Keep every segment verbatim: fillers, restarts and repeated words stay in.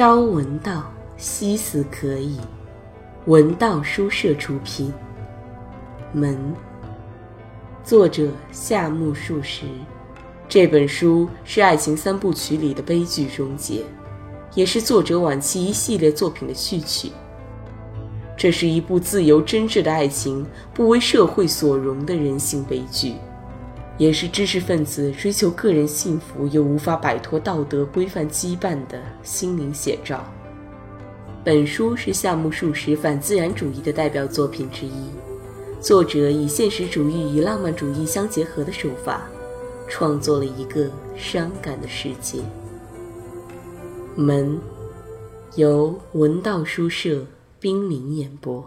朝闻道，夕死可矣。文道书社出品，门。作者夏目漱石。这本书是爱情三部曲里的悲剧终结，也是作者晚期一系列作品的序曲。这是一部自由真挚的爱情不为社会所容的人性悲剧，也是知识分子追求个人幸福又无法摆脱道德规范羁绊的心灵写照。本书是夏目漱石反自然主义的代表作品之一，作者以现实主义与浪漫主义相结合的手法，创作了一个伤感的世界。门，由文道书社冰凌演播。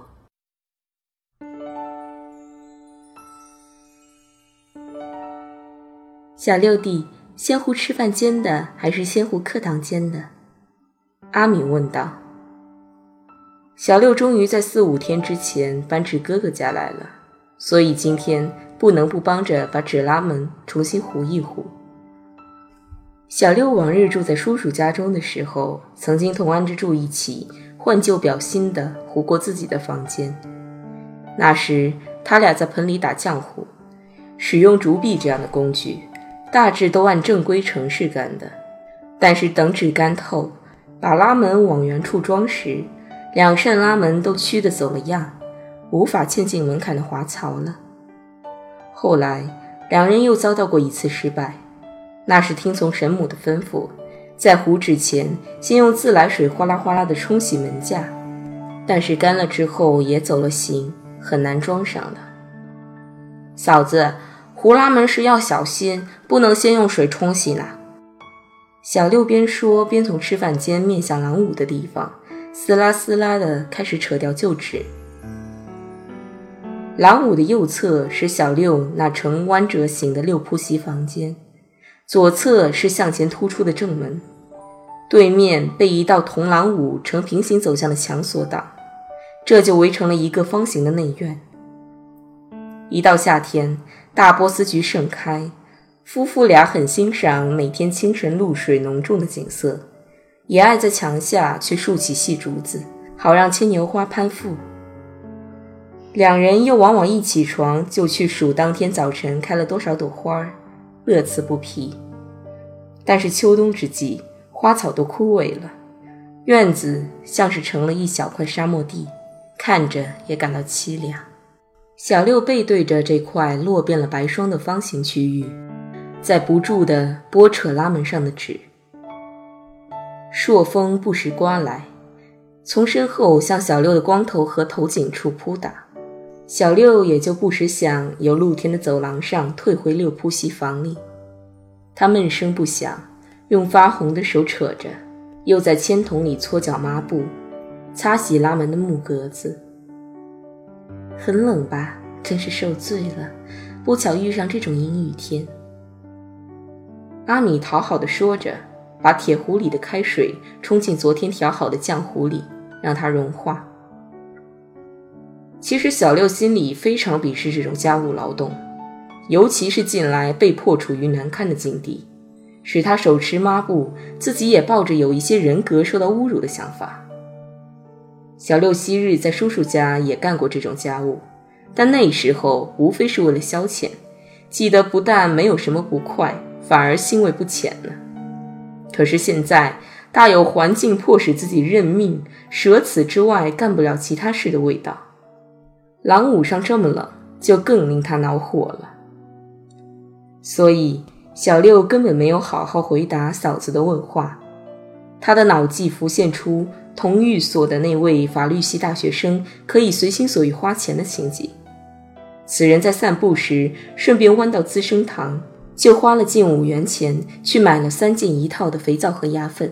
小六弟，仙湖吃饭间的还是仙湖课堂间的？阿敏问道。小六终于在四五天之前搬至哥哥家来了，所以今天不能不帮着把纸拉门重新糊一糊。小六往日住在叔叔家中的时候，曾经同安之住一起换旧表新的糊过自己的房间。那时他俩在盆里打浆糊，使用竹篦这样的工具，大致都按正规程式干的，但是等纸干透，把拉门往原处装时，两扇拉门都曲得走了样，无法嵌进门槛的滑槽了。后来两人又遭到过一次失败，那是听从神母的吩咐，在糊纸前先用自来水哗啦哗啦地冲洗门架，但是干了之后也走了形，很难装上了。嫂子，糊拉门时要小心，不能先用水冲洗呢。小六边说边从吃饭间面向廊庑的地方撕拉撕拉地开始扯掉旧纸。廊庑的右侧是小六那呈弯折形的六铺席房间，左侧是向前突出的正门，对面被一道同廊庑呈平行走向的墙所挡，这就围成了一个方形的内院。一到夏天，大波斯菊盛开，夫妇俩很欣赏每天清晨露水浓重的景色，也爱在墙下去竖起细竹子，好让牵牛花攀附。两人又往往一起床就去数当天早晨开了多少朵花，乐此不疲。但是秋冬之际，花草都枯萎了，院子像是成了一小块沙漠地，看着也感到凄凉。小六背对着这块落遍了白霜的方形区域，在不住地拨扯拉门上的纸。朔风不时刮来，从身后向小六的光头和头颈处扑打，小六也就不时想由露天的走廊上退回六铺席房里。他闷声不响，用发红的手扯着，又在铅筒里搓脚抹布，擦洗拉门的木格子。很冷吧，真是受罪了，不巧遇上这种阴雨天。阿米讨好地说着，把铁壶里的开水冲进昨天调好的浆糊里，让它融化。其实小六心里非常鄙视这种家务劳动，尤其是近来被迫处于难堪的境地，使他手持抹布，自己也抱着有一些人格受到侮辱的想法。小六昔日在叔叔家也干过这种家务，但那时候无非是为了消遣，记得不但没有什么不快，反而欣慰不浅了。可是现在大有环境迫使自己认命，舍此之外干不了其他事的味道。廊庑上这么冷，就更令他恼火了。所以小六根本没有好好回答嫂子的问话，他的脑际浮现出同寓所的那位法律系大学生可以随心所欲花钱的情景。此人在散步时顺便弯到资生堂，就花了近五元钱去买了三件一套的肥皂和牙粉。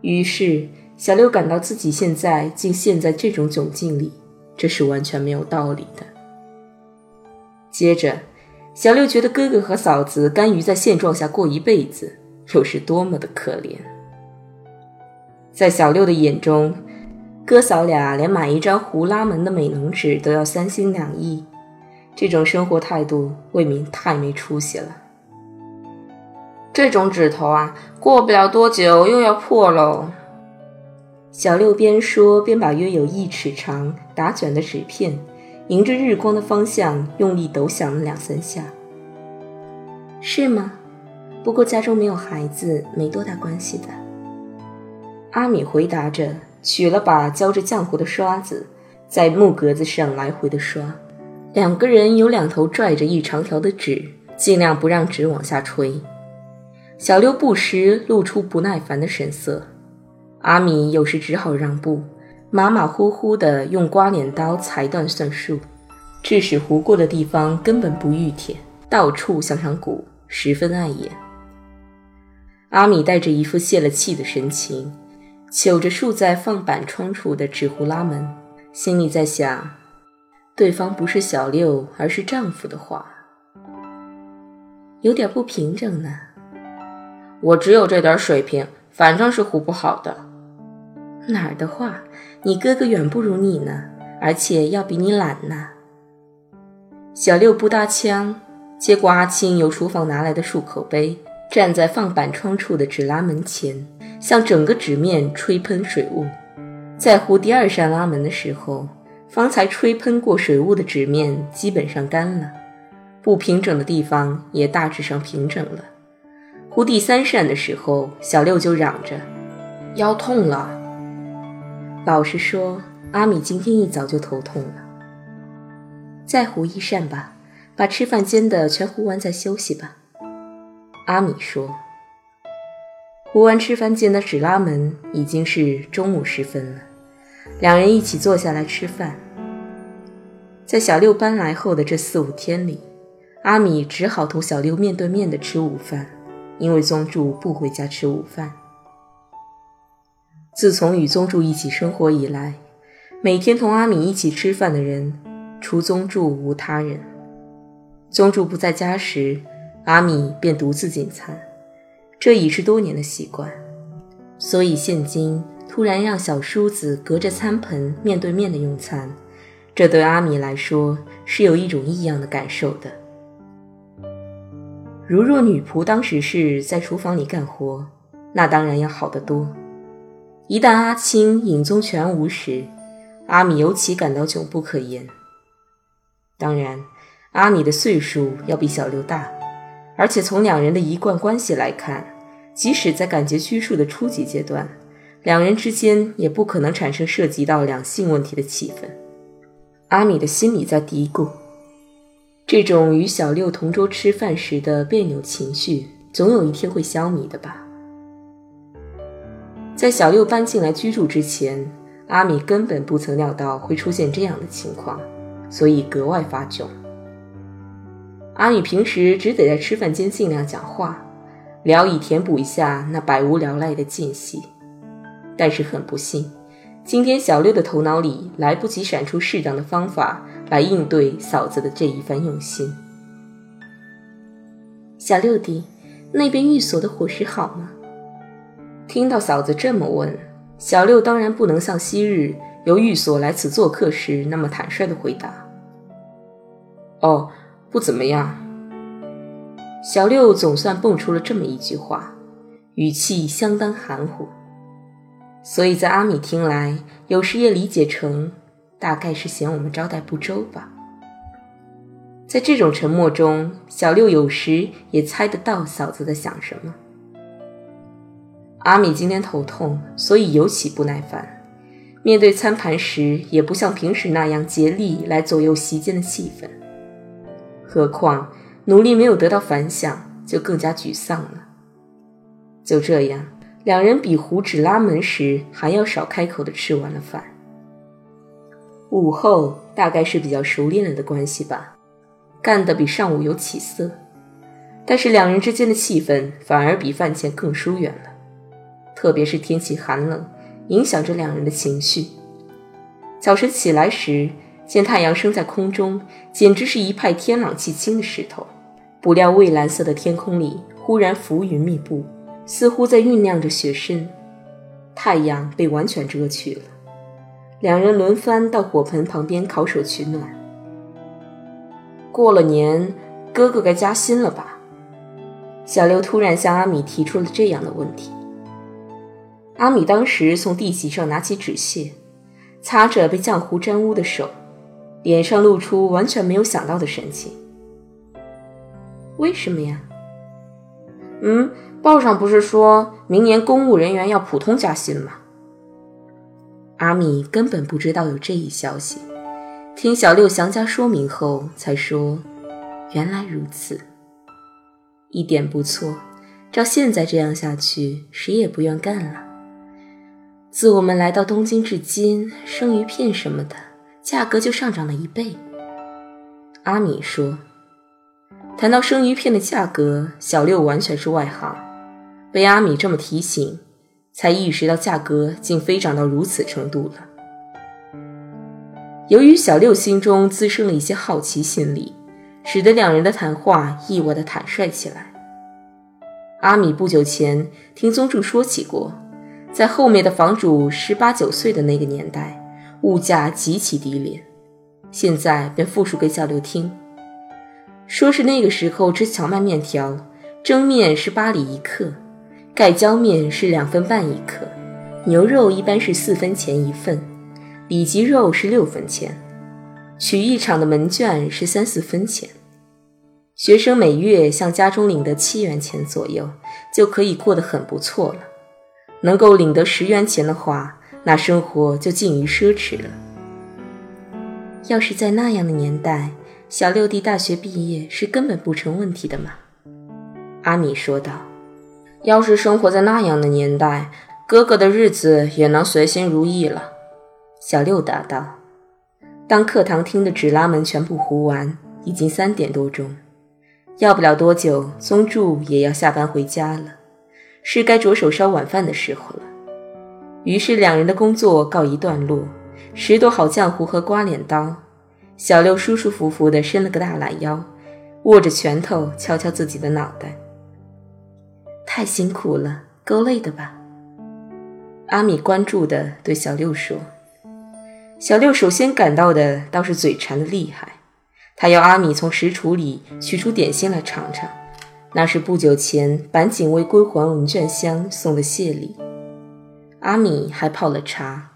于是小六感到自己现在竟陷在这种窘境里，这是完全没有道理的。接着小六觉得哥哥和嫂子甘于在现状下过一辈子，又是多么的可怜。在小六的眼中，哥嫂俩连买一张糊拉门的美浓纸都要三心两意，这种生活态度未免太没出息了。这种指头啊，过不了多久又要破喽。小六边说边把约有一尺长打卷的纸片迎着日光的方向用力抖响了两三下。是吗？不过家中没有孩子，没多大关系的。阿米回答着，取了把浇着浆糊的刷子，在木格子上来回的刷。两个人有两头拽着一长条的纸，尽量不让纸往下吹。小六不时露出不耐烦的神色，阿米有时只好让步，马马虎虎地用刮脸刀裁断算数，致使糊过的地方根本不愈帖，到处像场鼓，十分碍眼。阿米带着一副泄了气的神情，瞅着竖在放板窗处的纸糊拉门，心里在想，对方不是小六，而是丈夫的话，有点不平整呢。我只有这点水平，反正是糊不好的。哪儿的话，你哥哥远不如你呢，而且要比你懒呢。小六不搭腔，接过阿青由厨房拿来的漱口杯，站在放板窗处的纸拉门前，向整个纸面吹喷水雾。在糊第二扇拉门的时候，方才吹喷过水雾的纸面基本上干了，不平整的地方也大致上平整了。糊第三扇的时候，小六就嚷着腰痛了。老实说，阿米今天一早就头痛了。再糊一扇吧，把吃饭间的全糊完再休息吧。阿米说。糊完吃饭间的纸拉门已经是中午时分了，两人一起坐下来吃饭。在小六搬来后的这四五天里，阿米只好同小六面对面的吃午饭，因为宗助不回家吃午饭。自从与宗助一起生活以来，每天同阿米一起吃饭的人除宗助无他人。宗助不在家时，阿米便独自进餐，这已是多年的习惯，所以现今突然让小叔子隔着餐盆面对面的用餐，这对阿米来说是有一种异样的感受的。如若女仆当时是在厨房里干活，那当然要好得多。一旦阿青影踪全无时，阿米尤其感到窘不可言。当然，阿米的岁数要比小六大，而且从两人的一贯关系来看，即使在感觉拘束的初级阶段，两人之间也不可能产生涉及到两性问题的气氛。阿米的心里在嘀咕，这种与小六同桌吃饭时的别扭情绪，总有一天会消弭的吧。在小六搬进来居住之前，阿米根本不曾料到会出现这样的情况，所以格外发窘。阿米平时只得在吃饭间尽量讲话，聊以填补一下那百无聊赖的间隙。但是很不幸，今天小六的头脑里来不及闪出适当的方法来应对嫂子的这一番用心。小六弟，那边寓所的伙食好吗？听到嫂子这么问，小六当然不能像昔日由寓所来此做客时那么坦率地回答。哦，不怎么样。小六总算蹦出了这么一句话，语气相当含糊。所以在阿米听来，有时也理解成大概是嫌我们招待不周吧。在这种沉默中，小六有时也猜得到嫂子在想什么。阿米今天头痛，所以尤其不耐烦，面对餐盘时也不像平时那样竭力来左右席间的气氛，何况努力没有得到反响，就更加沮丧了。就这样，两人比糊纸拉门时还要少开口地吃完了饭。午后大概是比较熟练了的关系吧，干得比上午有起色，但是两人之间的气氛反而比饭前更疏远了。特别是天气寒冷，影响着两人的情绪。早晨起来时，见太阳升在空中，简直是一派天朗气清的势头，不料蔚蓝色的天空里忽然浮云密布，似乎在酝酿着雪深，太阳被完全遮去了。两人轮番到火盆旁边烤手取暖。过了年，哥哥该加薪了吧？小刘突然向阿米提出了这样的问题。阿米当时从地席上拿起纸屑，擦着被浆糊沾污的手，脸上露出完全没有想到的神情。为什么呀？嗯，报上不是说明年公务人员要普通加薪吗？阿米根本不知道有这一消息，听小六详加说明后才说，原来如此。一点不错，照现在这样下去，谁也不愿干了。自我们来到东京至今，生鱼片什么的价格就上涨了一倍。阿米说。谈到生鱼片的价格，小六完全是外行，被阿米这么提醒，才意识到价格竟飞涨到如此程度了。由于小六心中滋生了一些好奇心理，使得两人的谈话意外地坦率起来。阿米不久前听宗助说起过，在后面的房主十八九岁的那个年代，物价极其低廉，现在便复述给小六听，说是那个时候吃荞麦面条，蒸面是八厘一克，盖浇面是两分半一克，牛肉一般是四分钱一份，里脊肉是六分钱，取一场的门券是三四分钱。学生每月向家中领得七元钱左右，就可以过得很不错了。能够领得十元钱的话，那生活就近于奢侈了。要是在那样的年代，小六弟大学毕业是根本不成问题的嘛。阿米说道，要是生活在那样的年代，哥哥的日子也能随心如意了。小六答道。当课堂厅的纸拉门全部糊完，已经三点多钟。要不了多久，宗助也要下班回家了，是该着手烧晚饭的时候了。于是两人的工作告一段落，十多好浆糊和刮脸刀，小六舒舒服服地伸了个大懒腰，握着拳头敲敲自己的脑袋。太辛苦了，够累的吧？阿米关注地对小六说。小六首先感到的倒是嘴馋的厉害，他要阿米从食橱里取出点心来尝尝，那是不久前坂井为归还文卷箱送的谢礼。阿米还泡了茶。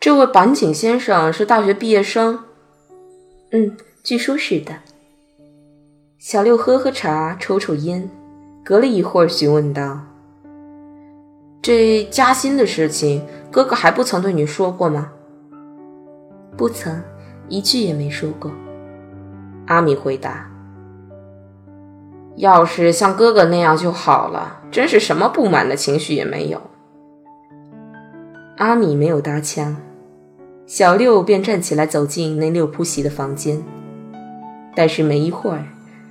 这位坂井先生是大学毕业生？嗯，据说是的。小六喝喝茶，抽抽烟，隔了一会儿询问道，这加薪的事情，哥哥还不曾对你说过吗？不曾，一句也没说过。阿米回答。要是像哥哥那样就好了，真是什么不满的情绪也没有。阿米没有搭腔，小六便站起来走进那六铺席的房间。但是没一会儿，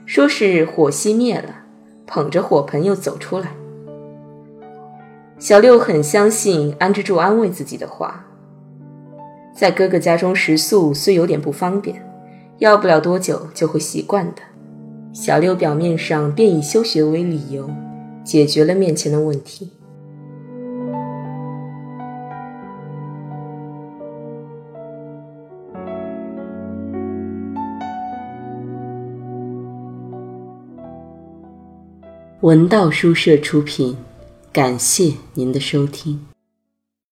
说是火熄灭了，捧着火盆又走出来。小六很相信安之助安慰自己的话。在哥哥家中食宿虽有点不方便，要不了多久就会习惯的。小六表面上便以休学为理由，解决了面前的问题。文道书社出品，感谢您的收听。